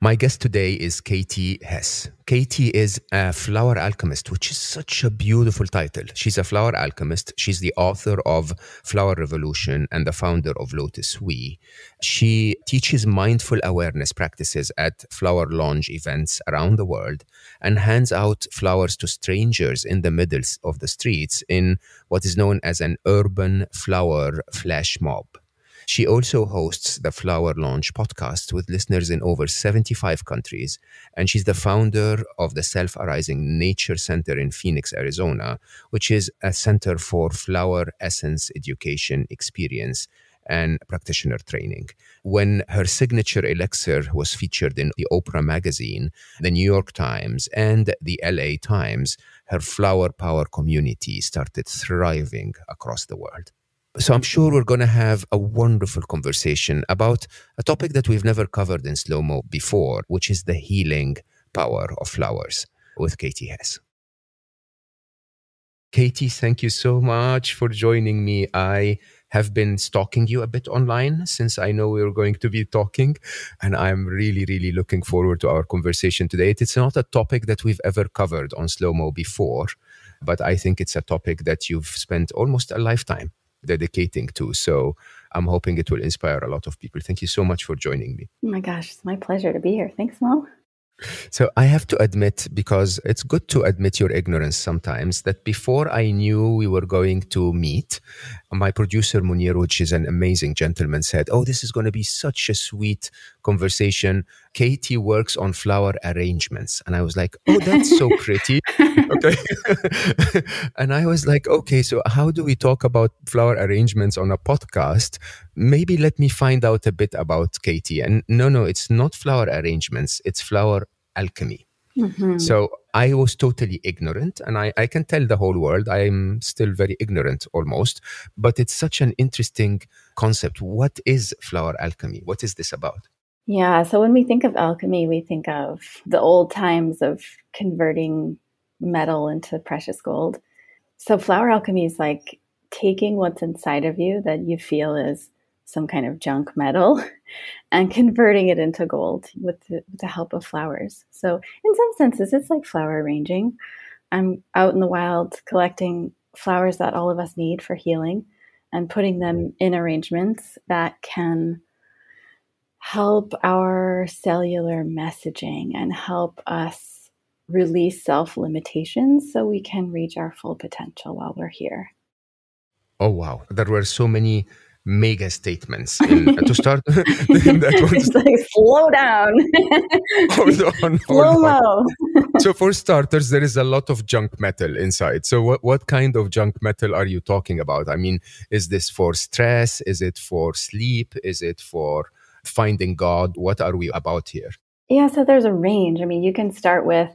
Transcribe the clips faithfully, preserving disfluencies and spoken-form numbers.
My guest today is Katie Hess. Katie is a flower alchemist, which is such a beautiful title. She's a flower alchemist. She's the author of Flower Revolution and the founder of Lotus Wei. She teaches mindful awareness practices at Flower Lounge events around the world and hands out flowers to strangers in the middle of the streets in what is known as an urban flower flash mob. She also hosts the Flower Lounge podcast with listeners in over seventy-five countries, and she's the founder of the Self-Arising Nature Center in Phoenix, Arizona, which is a center for flower essence education, experience, and practitioner training. When her signature elixir was featured in the Oprah Magazine, the New York Times, and the L A Times, her flower power community started thriving across the world. So I'm sure we're going to have a wonderful conversation about a topic that we've never covered in Slow Mo before, which is the healing power of flowers with Katie Hess. Katie, thank you so much for joining me. I have been stalking you a bit online since I know we were going to be talking, and I'm really, really looking forward to our conversation today. It's not a topic that we've ever covered on Slow Mo before, but I think it's a topic that you've spent almost a lifetime dedicating to. So I'm hoping it will inspire a lot of people. Thank you so much for joining me. Oh my gosh, it's my pleasure to be here. Thanks, Mo. So I have to admit, because it's good to admit your ignorance sometimes, that before I knew we were going to meet, my producer Munir, which is an amazing gentleman, said, oh, this is going to be such a sweet conversation. Katie works on flower arrangements. And I was like, oh, that's so pretty. Okay. And I was like, okay, so how do we talk about flower arrangements on a podcast? Maybe let me find out a bit about Katie. And no, no, it's not flower arrangements. It's flower alchemy. Mm-hmm. So I was totally ignorant, and I, I can tell the whole world I'm still very ignorant almost, but it's such an interesting concept. What is flower alchemy? What is this about? Yeah, so when we think of alchemy, we think of the old times of converting metal into precious gold. So flower alchemy is like taking what's inside of you that you feel is some kind of junk metal and converting it into gold with the, with the help of flowers. So in some senses, it's like flower arranging. I'm out in the wild collecting flowers that all of us need for healing and putting them in arrangements that can help our cellular messaging and help us release self-limitations so we can reach our full potential while we're here. Oh, wow. There were so many mega statements. And to start, that was, it's like, slow down. Hold on. Hold on. So for starters, there is a lot of junk metal inside. So what, what kind of junk metal are you talking about? I mean, is this for stress? Is it for sleep? Is it for finding God? What are we about here? Yeah, so there's a range. I mean, you can start with,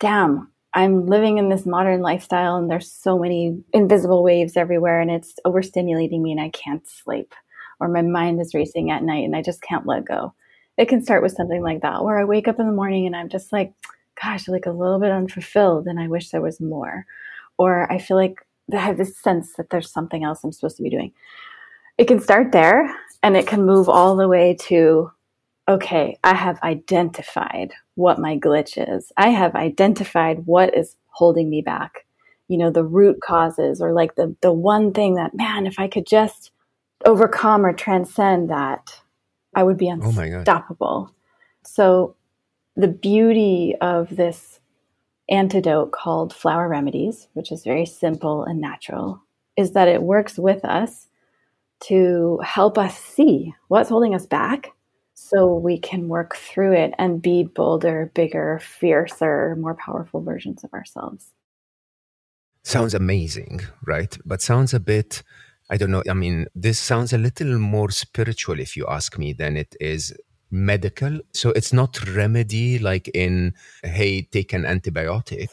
damn, I'm living in this modern lifestyle and there's so many invisible waves everywhere and it's overstimulating me and I can't sleep, or my mind is racing at night and I just can't let go. It can start with something like that, where I wake up in the morning and I'm just like, gosh, like a little bit unfulfilled and I wish there was more. Or I feel like I have this sense that there's something else I'm supposed to be doing. It can start there and it can move all the way to, okay, I have identified what my glitch is. I have identified what is holding me back. You know, the root causes, or like the, the one thing that, man, if I could just overcome or transcend that, I would be unstoppable. Oh, so the beauty of this antidote called flower remedies, which is very simple and natural, is that it works with us to help us see what's holding us back, so we can work through it and be bolder, bigger, fiercer, more powerful versions of ourselves. Sounds amazing, right? But sounds a bit, I don't know. I mean, this sounds a little more spiritual, if you ask me, than it is medical. So it's not remedy like in, hey, take an antibiotic.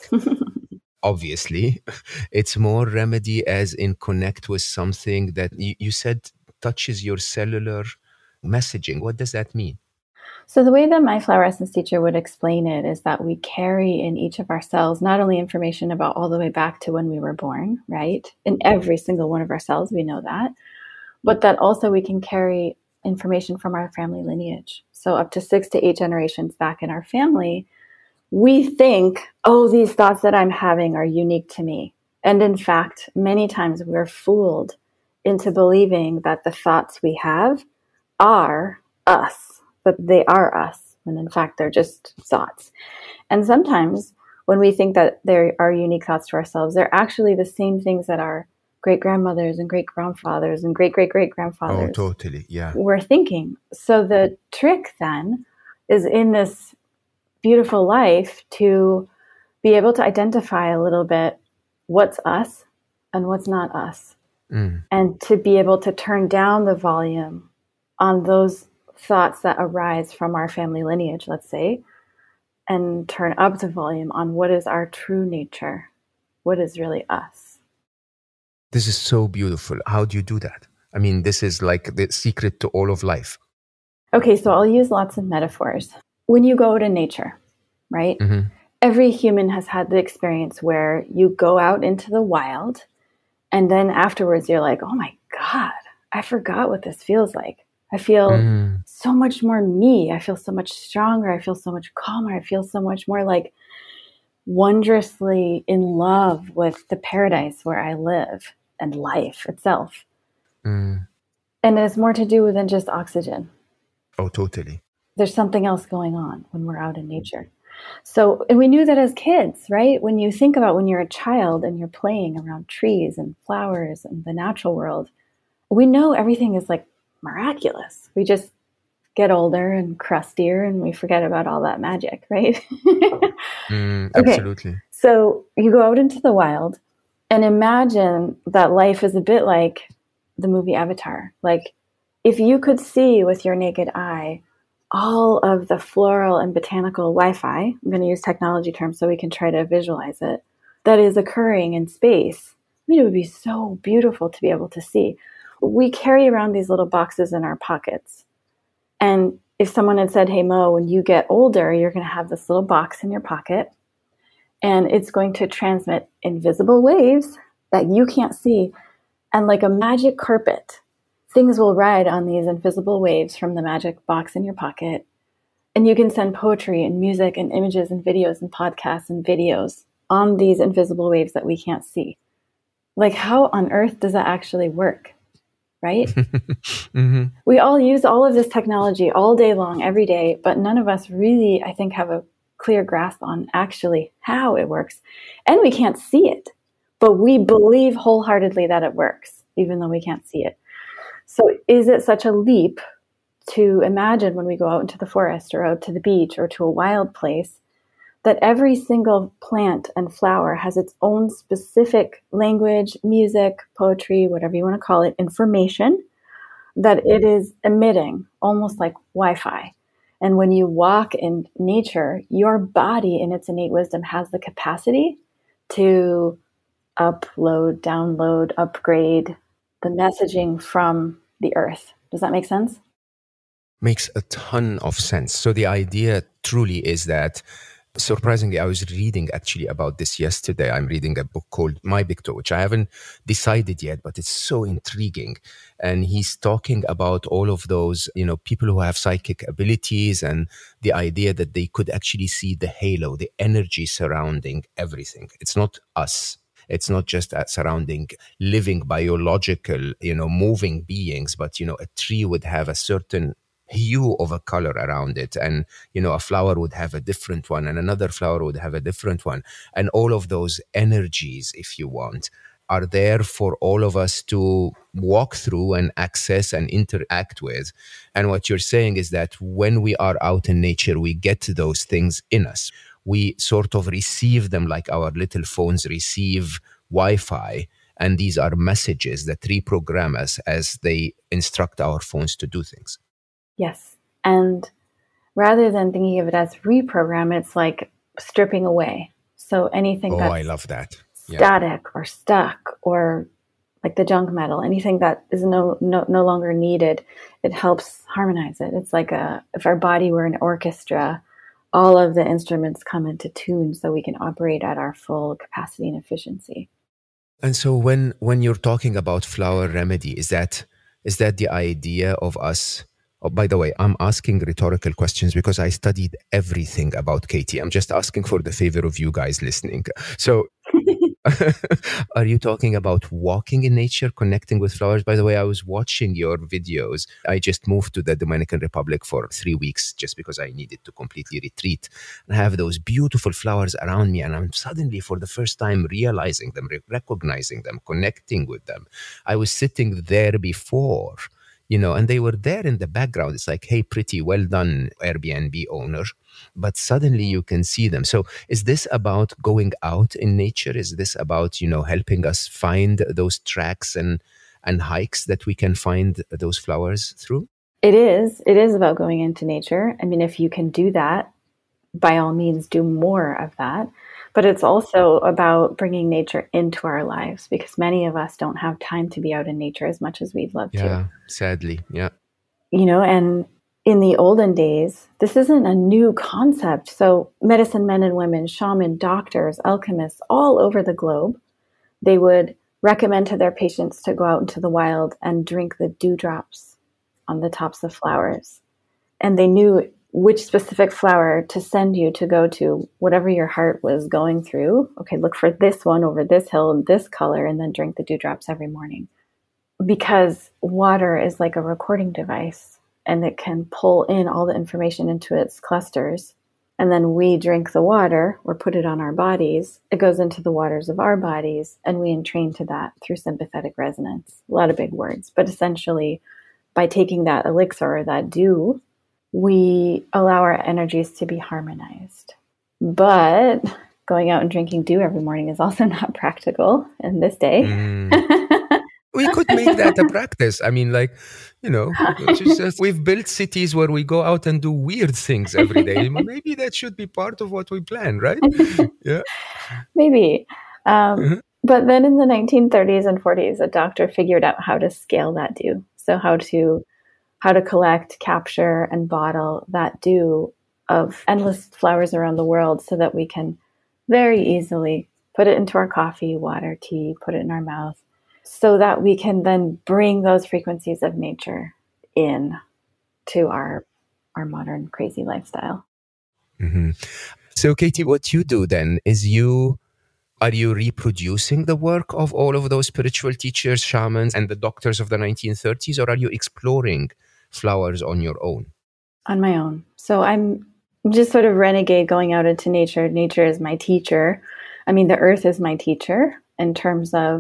Obviously, it's more remedy as in connect with something that you, you said touches your cellular messaging. What does that mean? So the way that my flower essence teacher would explain it is that we carry in each of our cells not only information about all the way back to when we were born, right? In every single one of our cells, we know that. But that also we can carry information from our family lineage. So up to six to eight generations back in our family, we think, oh, these thoughts that I'm having are unique to me. And in fact, many times we're fooled into believing that the thoughts we have are us. But they are us, and in fact, they're just thoughts. And sometimes when we think that there are unique thoughts to ourselves, they're actually the same things that our great-grandmothers and great-grandfathers and great-great-great-grandfathers oh, totally. Yeah. were thinking. So the trick then is in this beautiful life to be able to identify a little bit what's us and what's not us, mm. and to be able to turn down the volume on those thoughts that arise from our family lineage, let's say, and turn up the volume on what is our true nature, what is really us. This is so beautiful. How do you do that? I mean, this is like the secret to all of life. Okay, so I'll use lots of metaphors. When you go to nature, right? Mm-hmm. Every human has had the experience where you go out into the wild, and then afterwards you're like, oh my God, I forgot what this feels like. I feel mm. so much more me. I feel so much stronger. I feel so much calmer. I feel so much more like wondrously in love with the paradise where I live and life itself. Mm. And it has more to do than just oxygen. Oh, totally. There's something else going on when we're out in nature. So, and we knew that as kids, right? When you think about when you're a child and you're playing around trees and flowers and the natural world, we know everything is like miraculous. We just get older and crustier and we forget about all that magic, right? mm, absolutely. Okay. So you go out into the wild and imagine that life is a bit like the movie Avatar. Like if you could see with your naked eye all of the floral and botanical Wi-Fi, I'm going to use technology terms so we can try to visualize it, that is occurring in space. I mean, it would be so beautiful to be able to see. We carry around these little boxes in our pockets. And if someone had said, hey, Mo, when you get older, you're going to have this little box in your pocket, and it's going to transmit invisible waves that you can't see. And like a magic carpet, things will ride on these invisible waves from the magic box in your pocket. And you can send poetry and music and images and videos and podcasts and videos on these invisible waves that we can't see. Like, how on earth does that actually work? Right? mm-hmm. We all use all of this technology all day long, every day, but none of us really, I think, have a clear grasp on actually how it works. And we can't see it, but we believe wholeheartedly that it works, even though we can't see it. So is it such a leap to imagine when we go out into the forest or out to the beach or to a wild place that every single plant and flower has its own specific language, music, poetry, whatever you want to call it, information that it is emitting, almost like Wi-Fi. And when you walk in nature, your body in its innate wisdom has the capacity to upload, download, upgrade the messaging from the earth. Does that make sense? Makes a ton of sense. So the idea truly is that surprisingly, I was reading actually about this yesterday. I'm reading a book called My Big TOE, which I haven't decided yet, but it's so intriguing. And he's talking about all of those, you know, people who have psychic abilities and the idea that they could actually see the halo, the energy surrounding everything. It's not us. It's not just uh, surrounding living, biological, you know, moving beings, but, you know, a tree would have a certain hue of a color around it, and you know, a flower would have a different one, and another flower would have a different one, and all of those energies, if you want, are there for all of us to walk through and access and interact with. And what you're saying is that when we are out in nature, we get those things in us. We sort of receive them like our little phones receive Wi-Fi, And these are messages that reprogram us as they instruct our phones to do things. Yes. And rather than thinking of it as reprogram, it's like stripping away. So anything oh, that's I love that. static yeah. or stuck or like the junk metal, anything that is no, no no longer needed, it helps harmonize it. It's like a if our body were an orchestra, all of the instruments come into tune so we can operate at our full capacity and efficiency. And so when when you're talking about flower remedy, is that is that the idea of us? Oh, by the way, I'm asking rhetorical questions because I studied everything about Katie. I'm just asking for the favor of you guys listening. So are you talking about walking in nature, connecting with flowers? By the way, I was watching your videos. I just moved to the Dominican Republic for three weeks just because I needed to completely retreat. And I have those beautiful flowers around me, and I'm suddenly for the first time realizing them, recognizing them, connecting with them. I was sitting there before, you know, and they were there in the background. It's like, hey, pretty, well done, Airbnb owner. But suddenly you can see them. So is this about going out in nature? Is this about, you know, helping us find those tracks and, and hikes that we can find those flowers through? It is. It is about going into nature. I mean, if you can do that, by all means, do more of that. But it's also about bringing nature into our lives because many of us don't have time to be out in nature as much as we'd love yeah, to. Yeah, sadly, yeah. You know, and in the olden days, this isn't a new concept. So medicine men and women, shaman, doctors, alchemists, all over the globe, they would recommend to their patients to go out into the wild and drink the dewdrops on the tops of flowers. And they knew which specific flower to send you to go to, whatever your heart was going through. Okay, look for this one over this hill, this color, and then drink the dewdrops every morning. Because water is like a recording device, and it can pull in all the information into its clusters. And then we drink the water or put it on our bodies. It goes into the waters of our bodies, and we entrain to that through sympathetic resonance. A lot of big words, but essentially by taking that elixir or that dew, we allow our energies to be harmonized. But going out and drinking dew every morning is also not practical in this day. Mm. We could make that a practice. I mean, like, you know, just, we've built cities where we go out and do weird things every day. Maybe that should be part of what we plan, right? Yeah, maybe. Um, mm-hmm. But then in the nineteen thirties and forties, a doctor figured out how to scale that dew. So how to... how to collect, capture, and bottle that dew of endless flowers around the world so that we can very easily put it into our coffee, water, tea, put it in our mouth, so that we can then bring those frequencies of nature in to our, our modern crazy lifestyle. Mm-hmm. So Katie, what you do then is you... are you reproducing the work of all of those spiritual teachers, shamans, and the doctors of the nineteen thirties, or are you exploring flowers on your own? On my own. So I'm just sort of renegade going out into nature. Nature is my teacher. I mean, the earth is my teacher in terms of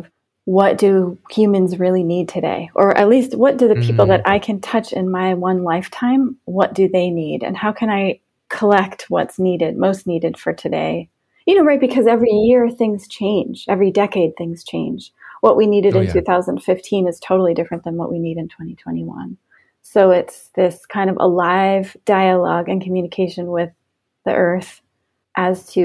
what do humans really need today? Or at least what do the people mm. that I can touch in my one lifetime, what do they need? And how can I collect what's needed, most needed for today? You know, right, because every year things change. Every decade things change. What we needed oh, in yeah. two thousand fifteen is totally different than what we need in twenty twenty-one. So it's this kind of alive dialogue and communication with the earth as to,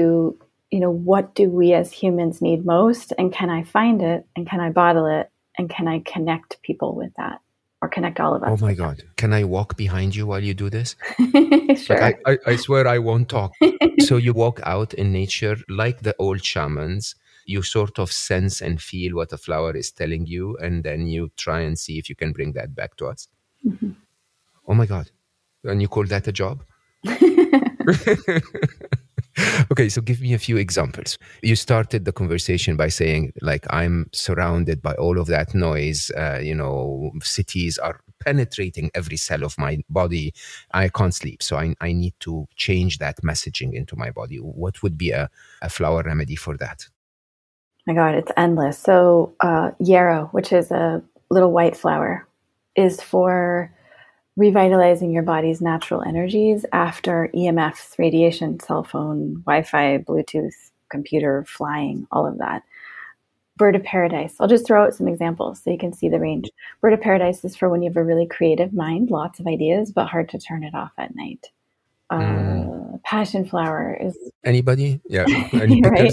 you know, what do we as humans need most? And can I find it? And can I bottle it? And can I connect people with that? Or connect all of us. Oh my God. Can I walk behind you while you do this? Sure. Like I, I, I swear I won't talk. So you walk out in nature like the old shamans. You sort of sense and feel what a flower is telling you. And then you try and see if you can bring that back to us. Mm-hmm. Oh my God. And you call that a job? Okay, so give me a few examples. You started the conversation by saying, like, I'm surrounded by all of that noise. Uh, you know, cities are penetrating every cell of my body. I can't sleep. So I, I need to change that messaging into my body. What would be a, a flower remedy for that? My God, it's endless. So uh, yarrow, which is a little white flower, is for revitalizing your body's natural energies after E M Fs, radiation, cell phone, Wi-Fi, Bluetooth, computer, flying, all of that. Bird of Paradise. I'll just throw out some examples so you can see the range. Bird of Paradise is for when you have a really creative mind, lots of ideas, but hard to turn it off at night. Uh, mm. Passion flower is... Anybody? Yeah. Anybody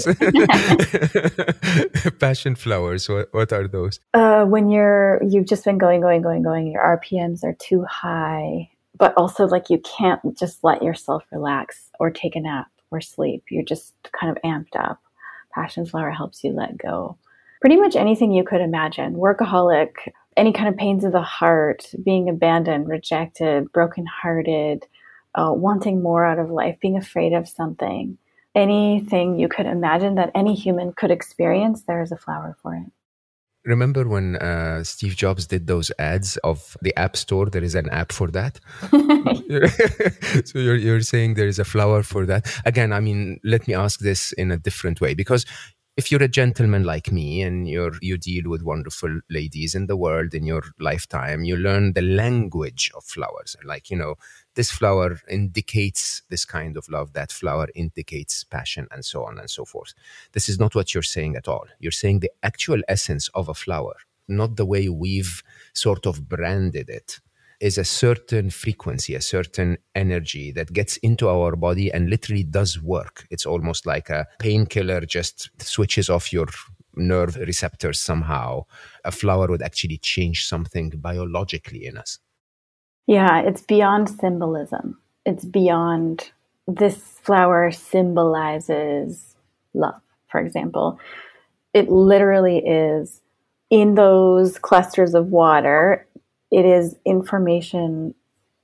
Passion flowers, what, what are those? Uh, when you're, you've just been going, going, going, going, your R P Ms are too high, but also like you can't just let yourself relax or take a nap or sleep. You're just kind of amped up. Passion flower helps you let go. Pretty much anything you could imagine. Workaholic, any kind of pains of the heart, being abandoned, rejected, brokenhearted, uh, wanting more out of life, being afraid of something. Anything you could imagine that any human could experience, there is a flower for it. Remember when uh, Steve Jobs did those ads of the App Store? There is an app for that. So you're, you're saying there is a flower for that. Again, I mean, let me ask this in a different way, because if you're a gentleman like me and you're, you deal with wonderful ladies in the world in your lifetime, you learn the language of flowers. Like, you know, this flower indicates this kind of love. That flower indicates passion and so on and so forth. This is not what you're saying at all. You're saying the actual essence of a flower, not the way we've sort of branded it, is a certain frequency, a certain energy that gets into our body and literally does work. It's almost like a painkiller, just switches off your nerve receptors somehow. A flower would actually change something biologically in us. Yeah, it's beyond symbolism. It's beyond this flower symbolizes love, for example. It literally is in those clusters of water. It is information,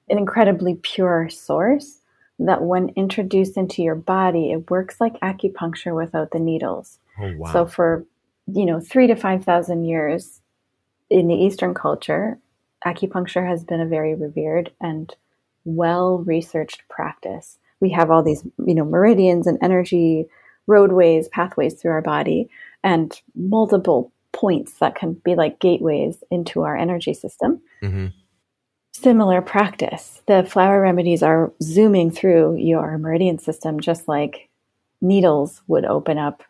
an incredibly pure source that when introduced into your body, it works like acupuncture without the needles. Oh, wow. So for, you know, three to five thousand years in the Eastern culture, acupuncture has been a very revered and well-researched practice. We have all these, you know, meridians and energy roadways, pathways through our body and multiple points that can be like gateways into our energy system. Mm-hmm. Similar practice. The flower remedies are zooming through your meridian system, just like needles would open up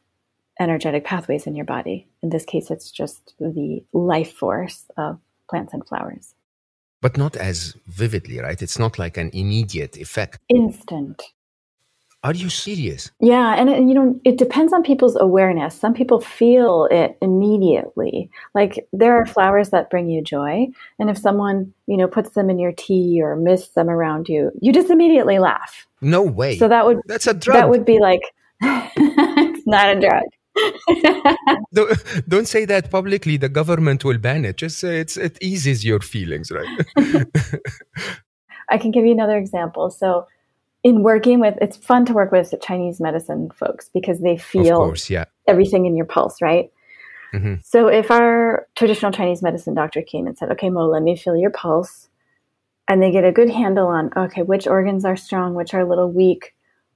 energetic pathways in your body. In this case, it's just the life force of plants and flowers. But not as vividly, right? It's not like an immediate effect. Instant. Are you serious? Yeah. And, and, you know, it depends on people's awareness. Some people feel it immediately. Like there are flowers that bring you joy. And if someone, you know, puts them in your tea or mists them around you, you just immediately laugh. No way. So that would, that's a drug. That would be like, it's not a drug. don't, don't say that publicly. The government will ban it. Just say it's, it eases your feelings, right? I can give you another example. So, in working with, it's fun to work with Chinese medicine folks because they feel course, yeah. everything in your pulse, right? Mm-hmm. So if our traditional Chinese medicine doctor came and said, okay, Mo, let me feel your pulse. And they get a good handle on, okay, which organs are strong, which are a little weak,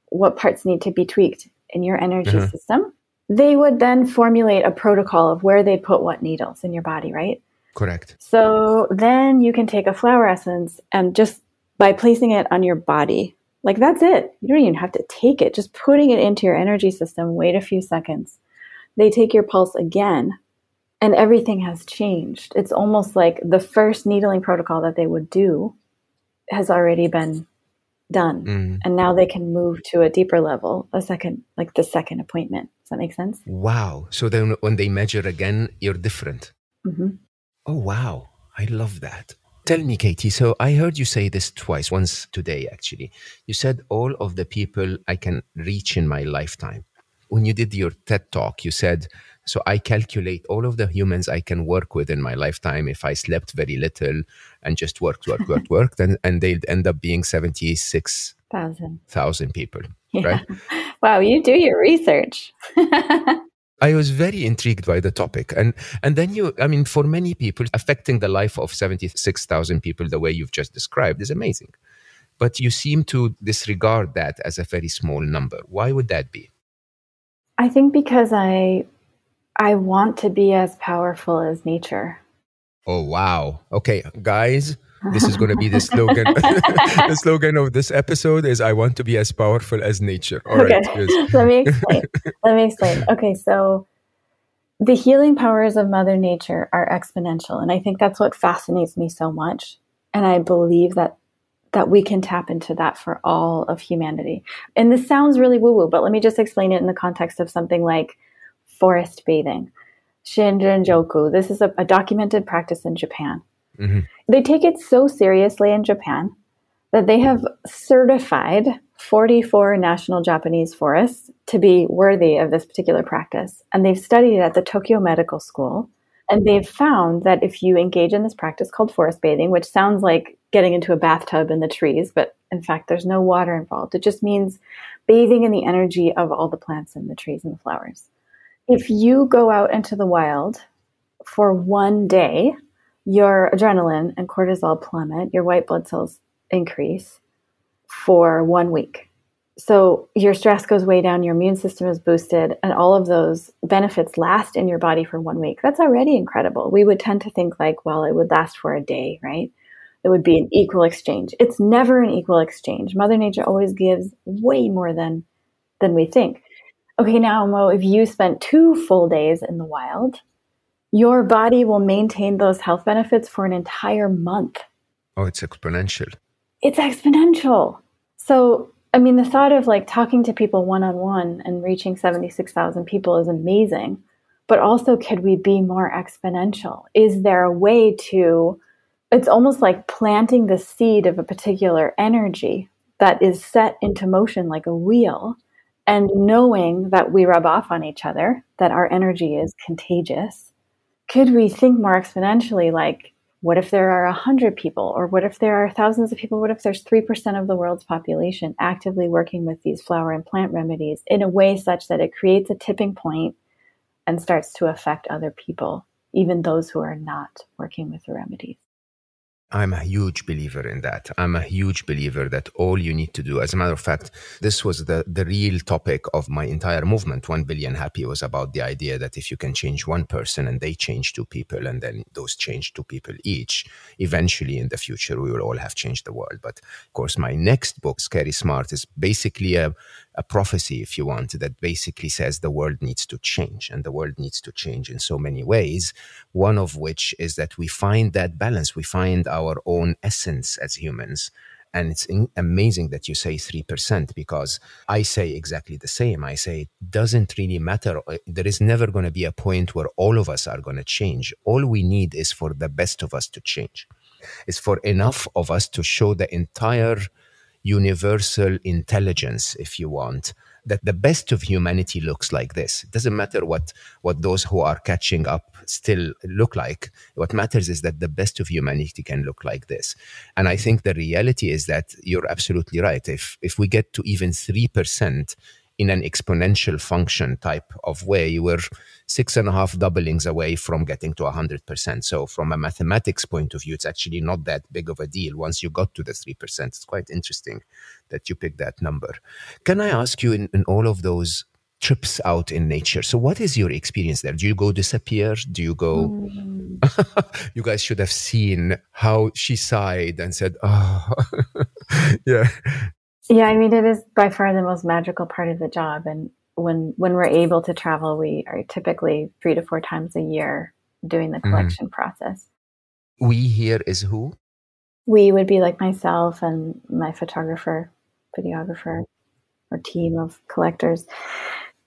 what parts need to be tweaked in your energy mm-hmm. system. They would then formulate a protocol of where they put what needles in your body, right? Correct. So then you can take a flower essence and just by placing it on your body, like that's it. You don't even have to take it. Just putting it into your energy system, wait a few seconds. They take your pulse again and everything has changed. It's almost like the first needling protocol that they would do has already been done. Mm. And now they can move to a deeper level, a second, like the second appointment. Does that make sense? Wow. So then when they measure again, you're different. Mm-hmm. Oh, wow. I love that. Tell me, Katie, so I heard you say this twice, once today, actually. You said all of the people I can reach in my lifetime. When you did your TED Talk, you said, so I calculate all of the humans I can work with in my lifetime if I slept very little and just worked, worked, worked, worked, and, and they'd end up being seventy-six thousand people, yeah. Right? Wow, you do your research. I was very intrigued by the topic. And and then you, I mean, for many people, affecting the life of seventy-six thousand people the way you've just described is amazing. But you seem to disregard that as a very small number. Why would that be? I think because I I want to be as powerful as nature. Oh, wow. Okay, guys, this is going to be the slogan. The slogan of this episode is I want to be as powerful as nature. All okay. right. Let me explain. Let me explain. Okay. So the healing powers of Mother Nature are exponential. And I think that's what fascinates me so much. And I believe that that we can tap into that for all of humanity. And this sounds really woo-woo, but let me just explain it in the context of something like forest bathing. Shinrin-joku, this is a, a documented practice in Japan. Mm-hmm. They take it so seriously in Japan that they have certified forty-four national Japanese forests to be worthy of this particular practice. And they've studied it at the Tokyo Medical School. And they've found that if you engage in this practice called forest bathing, which sounds like getting into a bathtub in the trees, but in fact, there's no water involved. It just means bathing in the energy of all the plants and the trees and the flowers. If you go out into the wild for one day, your adrenaline and cortisol plummet, your white blood cells increase for one week. So your stress goes way down, your immune system is boosted, and all of those benefits last in your body for one week. That's already incredible. We would tend to think like, well, it would last for a day, right? It would be an equal exchange. It's never an equal exchange. Mother Nature always gives way more than than we think. Okay, now, Mo, if you spent two full days in the wild, your body will maintain those health benefits for an entire month. Oh, it's exponential. It's exponential. So, I mean, the thought of like talking to people one-on-one and reaching seventy-six thousand people is amazing. But also, could we be more exponential? Is there a way to, it's almost like planting the seed of a particular energy that is set into motion like a wheel. And knowing that we rub off on each other, that our energy is contagious, could we think more exponentially like, what if there are one hundred people? Or what if there are thousands of people? What if there's three percent of the world's population actively working with these flower and plant remedies in a way such that it creates a tipping point and starts to affect other people, even those who are not working with the remedies? I'm a huge believer in that. I'm a huge believer that all you need to do, as a matter of fact, this was the, the real topic of my entire movement. One Billion Happy was about the idea that if you can change one person and they change two people and then those change two people each, eventually in the future, we will all have changed the world. But of course, my next book, Scary Smart, is basically a, a prophecy, if you want, that basically says the world needs to change and the world needs to change in so many ways. One of which is that we find that balance. We find our own essence as humans. And it's in- amazing that you say three percent because I say exactly the same. I say it doesn't really matter. There is never going to be a point where all of us are going to change. All we need is for the best of us to change. It's for enough of us to show the entire universal intelligence, if you want, that the best of humanity looks like this. It doesn't matter what, what those who are catching up still look like. What matters is that the best of humanity can look like this. And I think the reality is that you're absolutely right. If if we get to even three percent in an exponential function type of way, we're six and a half doublings away from getting to one hundred percent. So from a mathematics point of view, it's actually not that big of a deal. Once you got to the three percent, it's quite interesting that you picked that number. Can I ask you, in, in all of those trips out in nature, so what is your experience there? Do you go disappear? Do you go... Mm. You guys should have seen how she sighed and said, oh, yeah. Yeah, I mean, it is by far the most magical part of the job. And when when we're able to travel, we are typically three to four times a year doing the collection mm. process. We here is who? We would be like myself and my photographer, videographer, or team of collectors.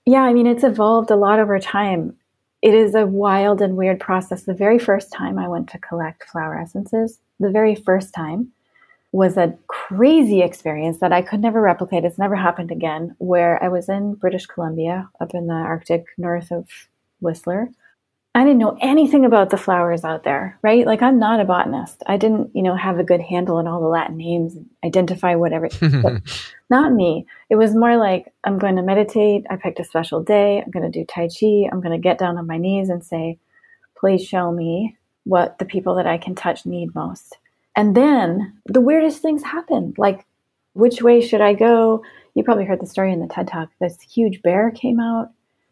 Yeah, I mean, it's evolved a lot over time. It is a wild and weird process. The very first time I went to collect flower essences, the very first time, was a crazy experience that I could never replicate. It's never happened again, where I was in British Columbia, up in the Arctic north of Whistler. I didn't know anything about the flowers out there, right? Like, I'm not a botanist. I didn't, you know, have a good handle on all the Latin names, identify whatever. Not me. It was more like, I'm going to meditate. I picked a special day. I'm going to do Tai Chi. I'm going to get down on my knees and say, please show me what the people that I can touch need most. And then the weirdest things happened, like, which way should I go? You probably heard the story in the TED Talk. This huge bear came out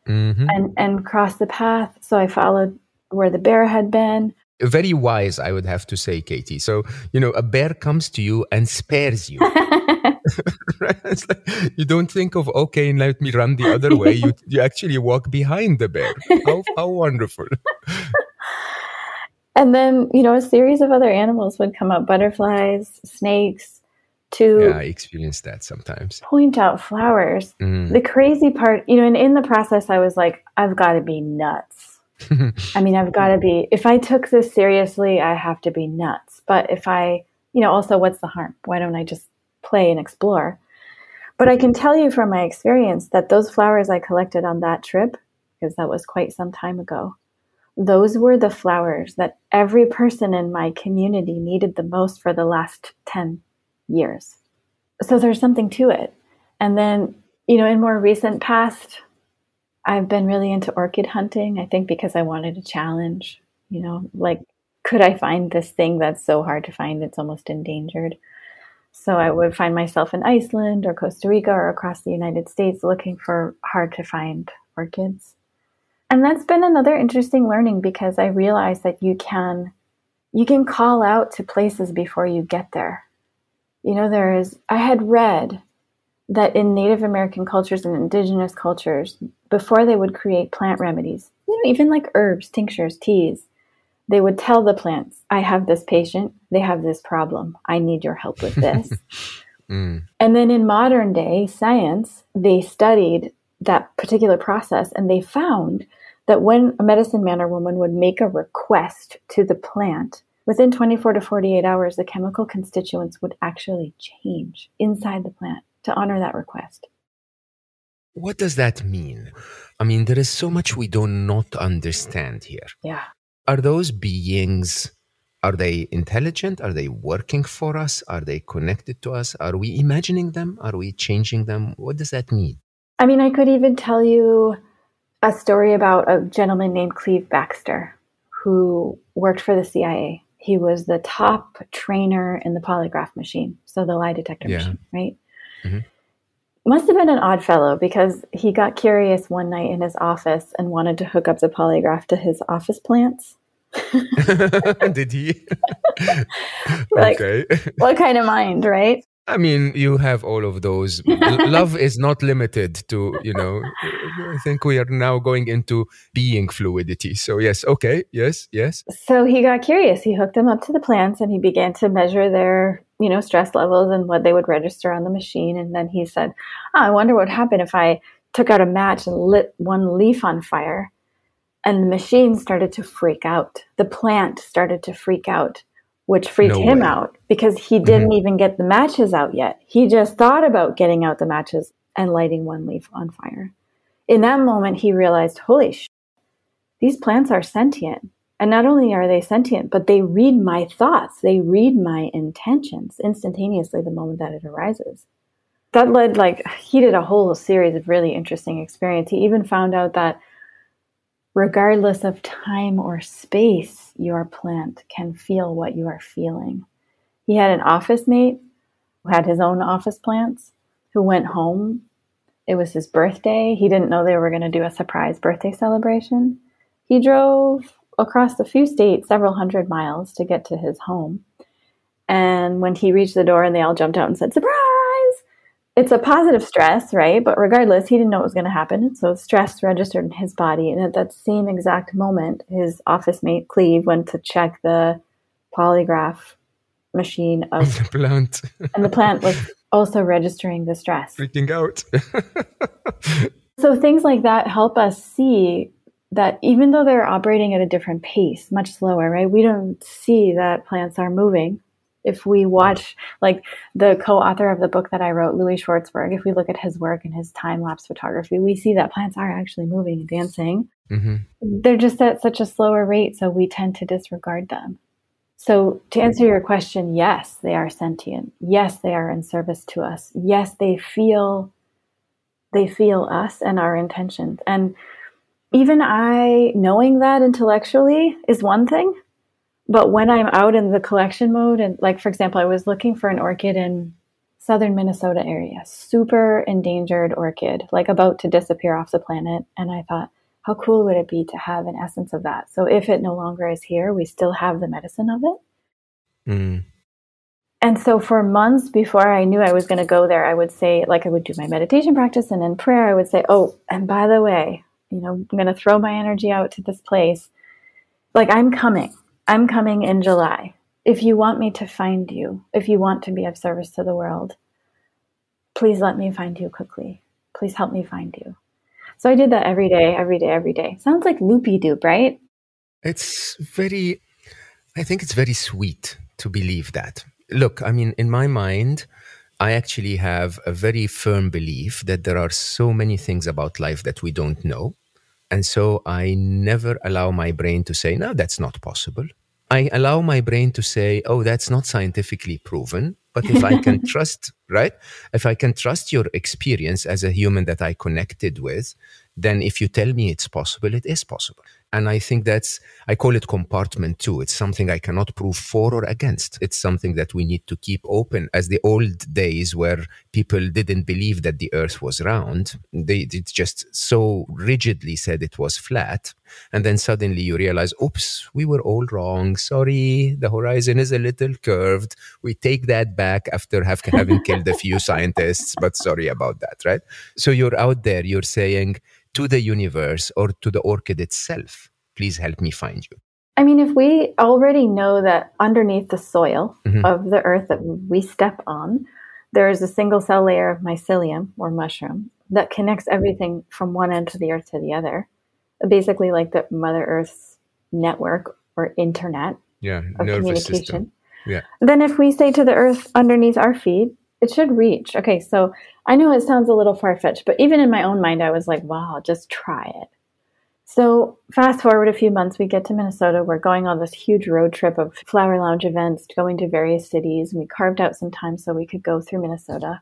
mm-hmm. and, and crossed the path. So I followed where the bear had been. Very wise, I would have to say, Katie. So, you know, a bear comes to you and spares you. Right? It's like, you don't think of, okay, let me run the other way. You you actually walk behind the bear. How, how wonderful. And then, you know, a series of other animals would come up, butterflies, snakes, to yeah, I experienced that sometimes. Point out flowers. Mm. The crazy part, you know, and in the process, I was like, I've got to be nuts. I mean, I've got to be, if I took this seriously, I have to be nuts. But if I, you know, also what's the harm? Why don't I just play and explore? But I can tell you from my experience that those flowers I collected on that trip, because that was quite some time ago, those were the flowers that every person in my community needed the most for the last ten years. So there's something to it. And then, you know, in more recent past, I've been really into orchid hunting, I think because I wanted a challenge, you know, like, could I find this thing that's so hard to find, it's almost endangered? So I would find myself in Iceland or Costa Rica or across the United States looking for hard to find orchids. And that's been another interesting learning, because I realized that you can you can call out to places before you get there. You know, there is, I had read that in Native American cultures and indigenous cultures, before they would create plant remedies, you know, even like herbs, tinctures, teas, they would tell the plants, I have this patient, they have this problem, I need your help with this. Mm. And then in modern day science, they studied that particular process, and they found that when a medicine man or woman would make a request to the plant, within twenty-four to forty-eight hours, the chemical constituents would actually change inside the plant to honor that request. What does that mean? I mean, there is so much we do not understand here. Yeah. Are those beings, are they intelligent? Are they working for us? Are they connected to us? Are we imagining them? Are we changing them? What does that mean? I mean, I could even tell you a story about a gentleman named Cleve Baxter who worked for the C I A. He was the top trainer in the polygraph machine, so the lie detector yeah. machine, right? Mm-hmm. Must have been an odd fellow, because he got curious one night in his office and wanted to hook up the polygraph to his office plants. Did he? Like, okay. What kind of mind, right? I mean, you have all of those. Love is not limited to, you know, I think we are now going into being fluidity. So yes, okay, yes, yes. So he got curious. He hooked them up to the plants and he began to measure their, you know, stress levels and what they would register on the machine. And then he said, oh, I wonder what happened if I took out a match and lit one leaf on fire. And the machine started to freak out. The plant started to freak out, which freaked no him way. out, because he didn't mm-hmm. even get the matches out yet. He just thought about getting out the matches and lighting one leaf on fire. In that moment, he realized, holy shit, these plants are sentient. And not only are they sentient, but they read my thoughts. They read my intentions instantaneously the moment that it arises. That led, like, he did a whole series of really interesting experiences. He even found out that regardless of time or space, your plant can feel what you are feeling. He had an office mate who had his own office plants who went home. It was his birthday. He didn't know they were going to do a surprise birthday celebration. He drove across a few states, several hundred miles, to get to his home. And when he reached the door and they all jumped out and said, surprise! It's a positive stress, right? But regardless, he didn't know what was going to happen. So stress registered in his body. And at that same exact moment, his office mate, Cleve, went to check the polygraph machine of the plant. And the plant was also registering the stress. Freaking out. So things like that help us see that even though they're operating at a different pace, much slower, right? We don't see that plants are moving. If we watch, like, the co-author of the book that I wrote, Louis Schwartzberg, if we look at his work and his time-lapse photography, we see that plants are actually moving and dancing. Mm-hmm. They're just at such a slower rate, so we tend to disregard them. So to answer your question, yes, they are sentient. Yes, they are in service to us. Yes, they feel, they feel us and our intentions. And even I, knowing that intellectually is one thing. But when I'm out in the collection mode, and, like, for example, I was looking for an orchid in southern Minnesota area, super endangered orchid, like about to disappear off the planet. And I thought, how cool would it be to have an essence of that? So if it no longer is here, we still have the medicine of it. Mm. And so for months before I knew I was going to go there, I would say, like, I would do my meditation practice, and in prayer I would say, oh, and by the way, you know, I'm going to throw my energy out to this place. Like, I'm coming. I'm coming in July. If you want me to find you, if you want to be of service to the world, please let me find you quickly. Please help me find you. So I did that every day, every day, every day. Sounds like loopy-doop, right? It's very, I think it's very sweet to believe that. Look, I mean, in my mind, I actually have a very firm belief that there are so many things about life that we don't know. And so I never allow my brain to say, no, that's not possible. I allow my brain to say, oh, that's not scientifically proven, but if I can trust, right? If I can trust your experience as a human that I connected with, then if you tell me it's possible, it is possible. And I think that's, I call it compartment two. It's something I cannot prove for or against. It's something that we need to keep open, as the old days where people didn't believe that the earth was round. They, they just so rigidly said it was flat. And then suddenly you realize, oops, we were all wrong. Sorry, the horizon is a little curved. We take that back after have, having killed a few scientists, but sorry about that, right? So you're out there, you're saying, to the universe or to the orchid itself, please help me find you. I mean, if we already know that underneath the soil mm-hmm. of the earth that we step on, there is a single cell layer of mycelium or mushroom that connects everything from one end of the earth to the other, basically like the Mother Earth's network or internet yeah, of nervous communication. System. Yeah. Then if we say to the earth underneath our feet, it should reach. Okay, so I know it sounds a little far-fetched, but even in my own mind, I was like, wow, just try it. So fast forward a few months, we get to Minnesota. We're going on this huge road trip of Flower Lounge events, going to various cities, and we carved out some time so we could go through Minnesota.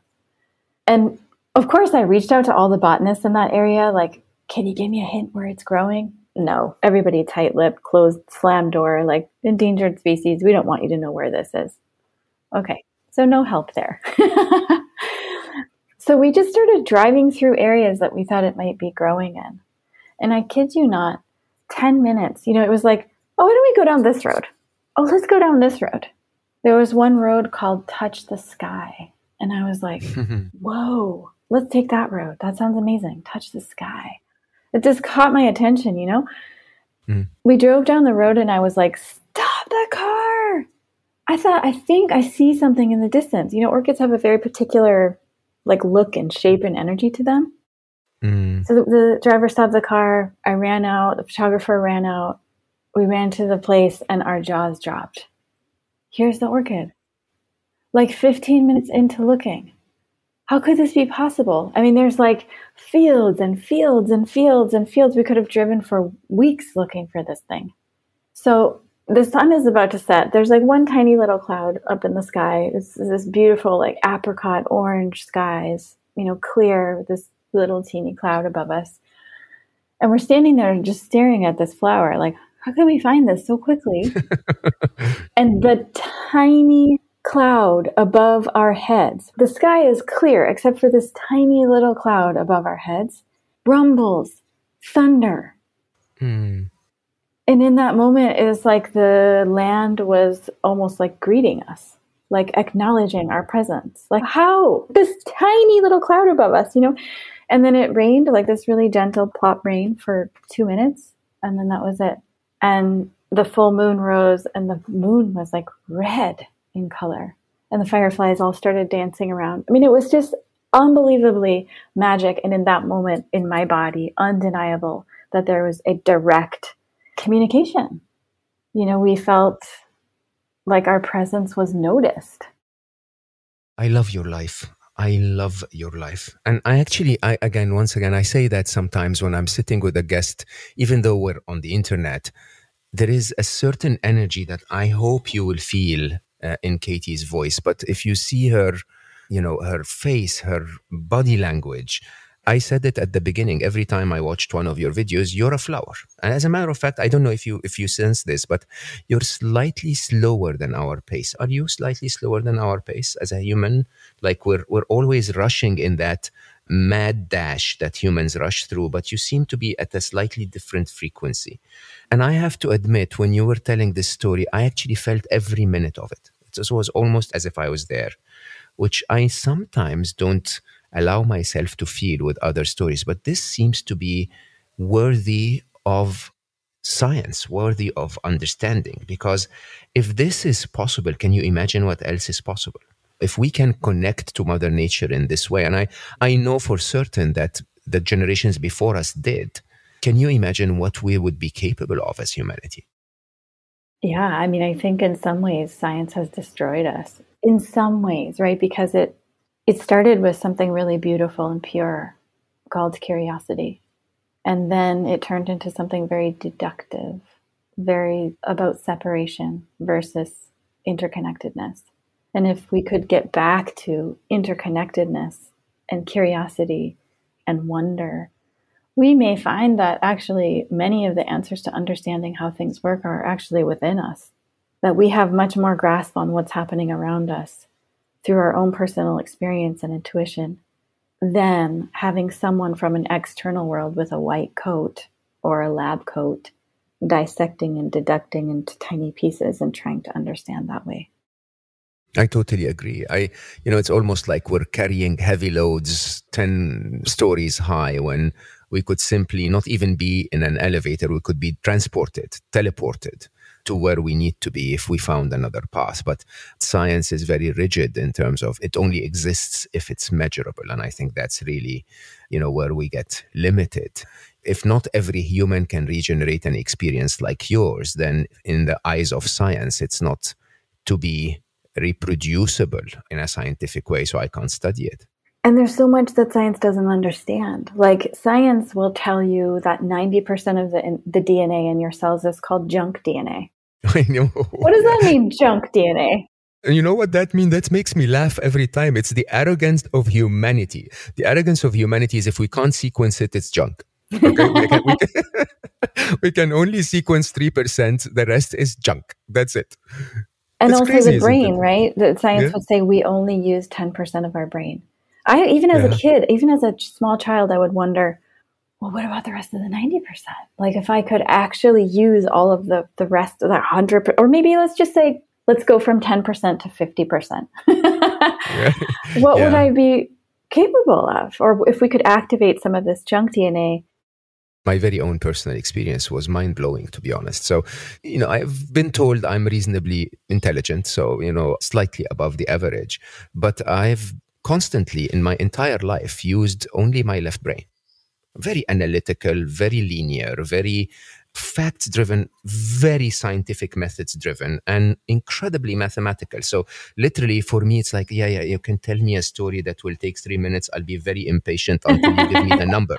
And of course, I reached out to all the botanists in that area, like, can you give me a hint where it's growing? No, everybody tight-lipped, closed, slam door, like, endangered species. We don't want you to know where this is. Okay. So no help there. So we just started driving through areas that we thought it might be growing in. And I kid you not, ten minutes, you know, it was like, oh, why don't we go down this road? Oh, let's go down this road. There was one road called Touch the Sky. And I was like, whoa, let's take that road. That sounds amazing. Touch the sky. It just caught my attention, you know. Mm. We drove down the road and I was like, stop the car. I thought, I think I see something in the distance. You know, orchids have a very particular, like, look and shape and energy to them. Mm. So the, the driver stopped the car. I ran out. The photographer ran out. We ran to the place and our jaws dropped. Here's the orchid. Like fifteen minutes into looking. How could this be possible? I mean, there's like fields and fields and fields and fields. We could have driven for weeks looking for this thing. So the sun is about to set. There's like one tiny little cloud up in the sky. It's this beautiful, like, apricot orange skies, you know, clear with this little teeny cloud above us. And we're standing there just staring at this flower. Like, how could we find this so quickly? And the tiny cloud above our heads, the sky is clear except for this tiny little cloud above our heads, rumbles, thunder. Hmm. And in that moment, it was like the land was almost like greeting us, like acknowledging our presence. Like, how? This tiny little cloud above us, you know? And then it rained, like this really gentle plop rain for two minutes. And then that was it. And the full moon rose and the moon was like red in color. And the fireflies all started dancing around. I mean, it was just unbelievably magic. And in that moment in my body, undeniable that there was a direct communication. You know, we felt like our presence was noticed. I love your life. I love your life. And I actually, I again, once again, I say that sometimes when I'm sitting with a guest, even though we're on the internet, there is a certain energy that I hope you will feel uh, in Katie's voice. But if you see her, you know, her face, her body language, I said it at the beginning, every time I watched one of your videos, you're a flower. And as a matter of fact, I don't know if you if you sense this, but you're slightly slower than our pace. Are you slightly slower than our pace as a human? Like, we're we're always rushing in that mad dash that humans rush through, but you seem to be at a slightly different frequency. And I have to admit, when you were telling this story, I actually felt every minute of it. It was almost as if I was there, which I sometimes don't allow myself to feel with other stories. But this seems to be worthy of science, worthy of understanding, because if this is possible, can you imagine what else is possible? If we can connect to Mother Nature in this way, and I, I know for certain that the generations before us did, can you imagine what we would be capable of as humanity? Yeah, I mean, I think in some ways science has destroyed us. In some ways, right? Because it it started with something really beautiful and pure called curiosity. And then it turned into something very deductive, very about separation versus interconnectedness. And if we could get back to interconnectedness and curiosity and wonder, we may find that actually many of the answers to understanding how things work are actually within us, that we have much more grasp on what's happening around us through our own personal experience and intuition than having someone from an external world with a white coat or a lab coat dissecting and deducting into tiny pieces and trying to understand that way. I totally agree. I, you know, it's almost like we're carrying heavy loads ten stories high when we could simply not even be in an elevator. We could be transported, teleported to where we need to be if we found another path. But science is very rigid in terms of it only exists if it's measurable. And I think that's really, you know, where we get limited. If not every human can regenerate an experience like yours, then in the eyes of science, it's not to be reproducible in a scientific way, so I can't study it. And there's so much that science doesn't understand. Like, science will tell you that ninety percent of the in, the D N A in your cells is called junk D N A. I know. What does that mean, junk D N A? You know what that means? That makes me laugh every time. It's the arrogance of humanity. The arrogance of humanity is if we can't sequence it, it's junk. Okay, we can, we can, we can only sequence three percent. The rest is junk. That's it. And That's also crazy, the brain, right? The science yeah. would say we only use ten percent of our brain. I even as yeah. a kid, even as a small child, I would wonder, well, what about the rest of the ninety percent? Like, if I could actually use all of the, the rest of the one hundred percent, or maybe let's just say, let's go from ten percent to fifty percent. yeah. What yeah. would I be capable of? Or if we could activate some of this junk D N A. My very own personal experience was mind-blowing, to be honest. So, you know, I've been told I'm reasonably intelligent, so, you know, slightly above the average. But I've constantly in my entire life used only my left brain. Very analytical, very linear, very fact-driven, very scientific methods-driven, and incredibly mathematical. So literally for me, it's like, yeah, yeah, you can tell me a story that will take three minutes. I'll be very impatient until you give me the number.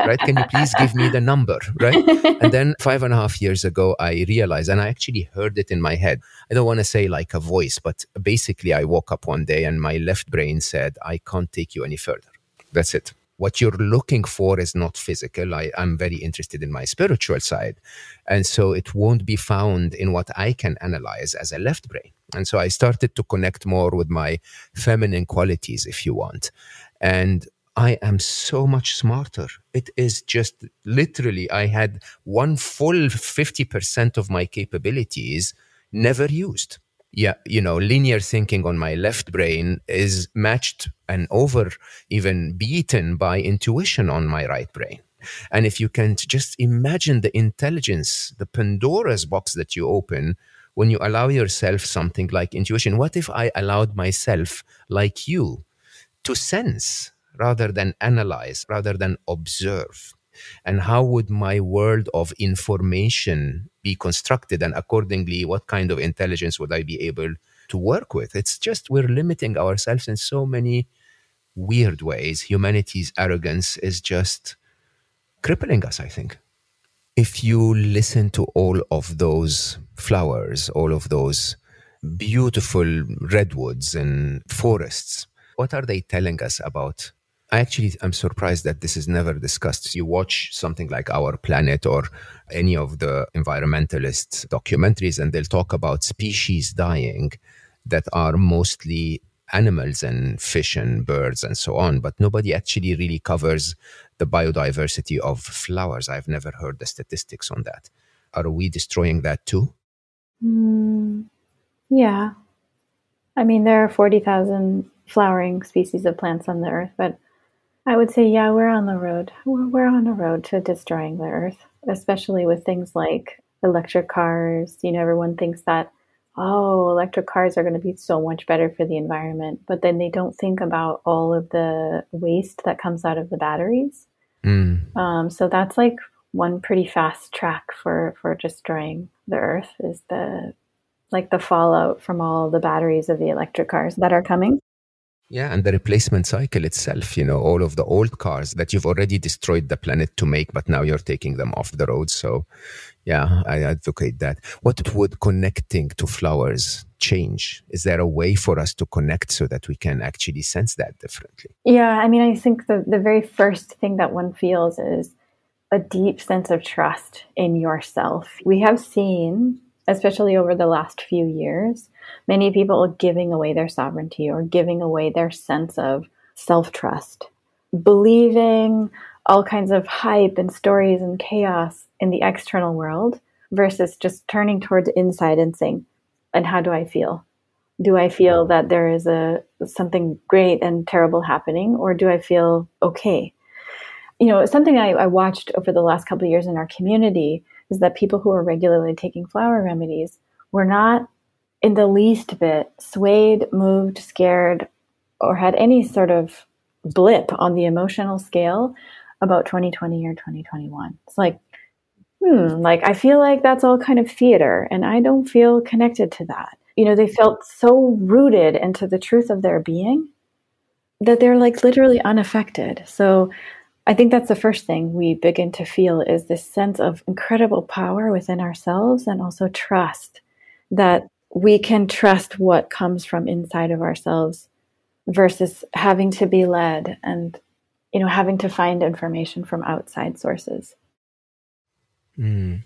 Right? Can you please give me the number? Right? And then five and a half years ago, I realized, and I actually heard it in my head. I don't want to say like a voice, but basically I woke up one day and my left brain said, I can't take you any further. That's it. What you're looking for is not physical. I, I'm very interested in my spiritual side. And so it won't be found in what I can analyze as a left brain. And so I started to connect more with my feminine qualities, if you want. And I am so much smarter. It is just literally, I had one full fifty percent of my capabilities never used. Yeah, you know, linear thinking on my left brain is matched and over even beaten by intuition on my right brain. And if you can just imagine the intelligence, the Pandora's box that you open when you allow yourself something like intuition. What if I allowed myself, like you, to sense rather than analyze, rather than observe? And how would my world of information be constructed? And accordingly, what kind of intelligence would I be able to work with? It's just we're limiting ourselves in so many weird ways. Humanity's arrogance is just crippling us, I think. If you listen to all of those flowers, all of those beautiful redwoods and forests, what are they telling us about? I actually am surprised that this is never discussed. You watch something like Our Planet or any of the environmentalist documentaries, and they'll talk about species dying that are mostly animals and fish and birds and so on, but nobody actually really covers the biodiversity of flowers. I've never heard the statistics on that. Are we destroying that too? Mm, yeah. I mean, there are forty thousand flowering species of plants on the earth, but I would say, yeah, we're on the road. We're, we're on a road to destroying the earth, especially with things like electric cars. You know, everyone thinks that, oh, electric cars are going to be so much better for the environment, but then they don't think about all of the waste that comes out of the batteries. Mm. Um, so that's like one pretty fast track for, for destroying the earth, is the like the fallout from all the batteries of the electric cars that are coming. Yeah, and the replacement cycle itself, you know, all of the old cars that you've already destroyed the planet to make, but now you're taking them off the road. So, yeah, I advocate that. What would connecting to flowers change? Is there a way for us to connect so that we can actually sense that differently? Yeah, I mean, I think the, the very first thing that one feels is a deep sense of trust in yourself. We have seen, especially over the last few years, many people are giving away their sovereignty or giving away their sense of self-trust, believing all kinds of hype and stories and chaos in the external world versus just turning towards inside and saying, and how do I feel? Do I feel that there is a something great and terrible happening, or do I feel okay? You know, something I, I watched over the last couple of years in our community is that people who are regularly taking flower remedies were not in the least bit swayed, moved, scared, or had any sort of blip on the emotional scale about twenty twenty or twenty twenty-one. It's like, hmm, like I feel like that's all kind of theater and I don't feel connected to that. You know, they felt so rooted into the truth of their being that they're like literally unaffected. So I think that's the first thing we begin to feel, is this sense of incredible power within ourselves, and also trust that we can trust what comes from inside of ourselves versus having to be led and, you know, having to find information from outside sources. Mm.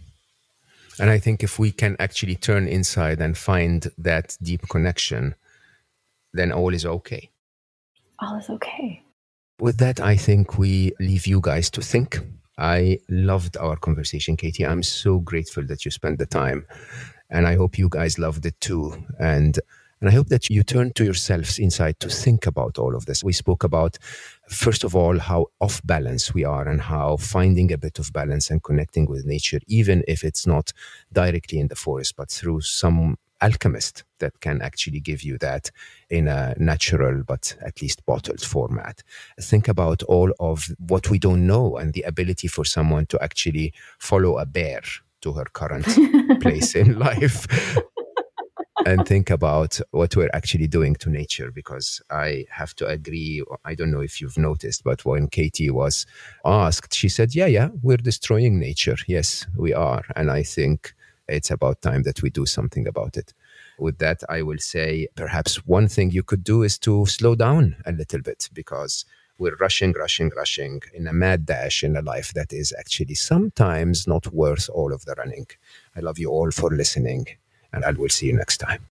And I think if we can actually turn inside and find that deep connection, then all is okay. All is okay. With that, I think we leave you guys to think. I loved our conversation, Katie. I'm so grateful that you spent the time. And I hope you guys loved it too. And and I hope that you turn to yourselves inside to think about all of this. We spoke about, first of all, how off balance we are and how finding a bit of balance and connecting with nature, even if it's not directly in the forest, but through some alchemist that can actually give you that in a natural but at least bottled format. Think about all of what we don't know and the ability for someone to actually follow a bear to her current place in life. And think about what we're actually doing to nature, because I have to agree, I don't know if you've noticed, but when Katie was asked, she said, yeah, yeah, we're destroying nature. Yes, we are. And I think it's about time that we do something about it. With that, I will say perhaps one thing you could do is to slow down a little bit, because we're rushing, rushing, rushing in a mad dash in a life that is actually sometimes not worth all of the running. I love you all for listening, and I will see you next time.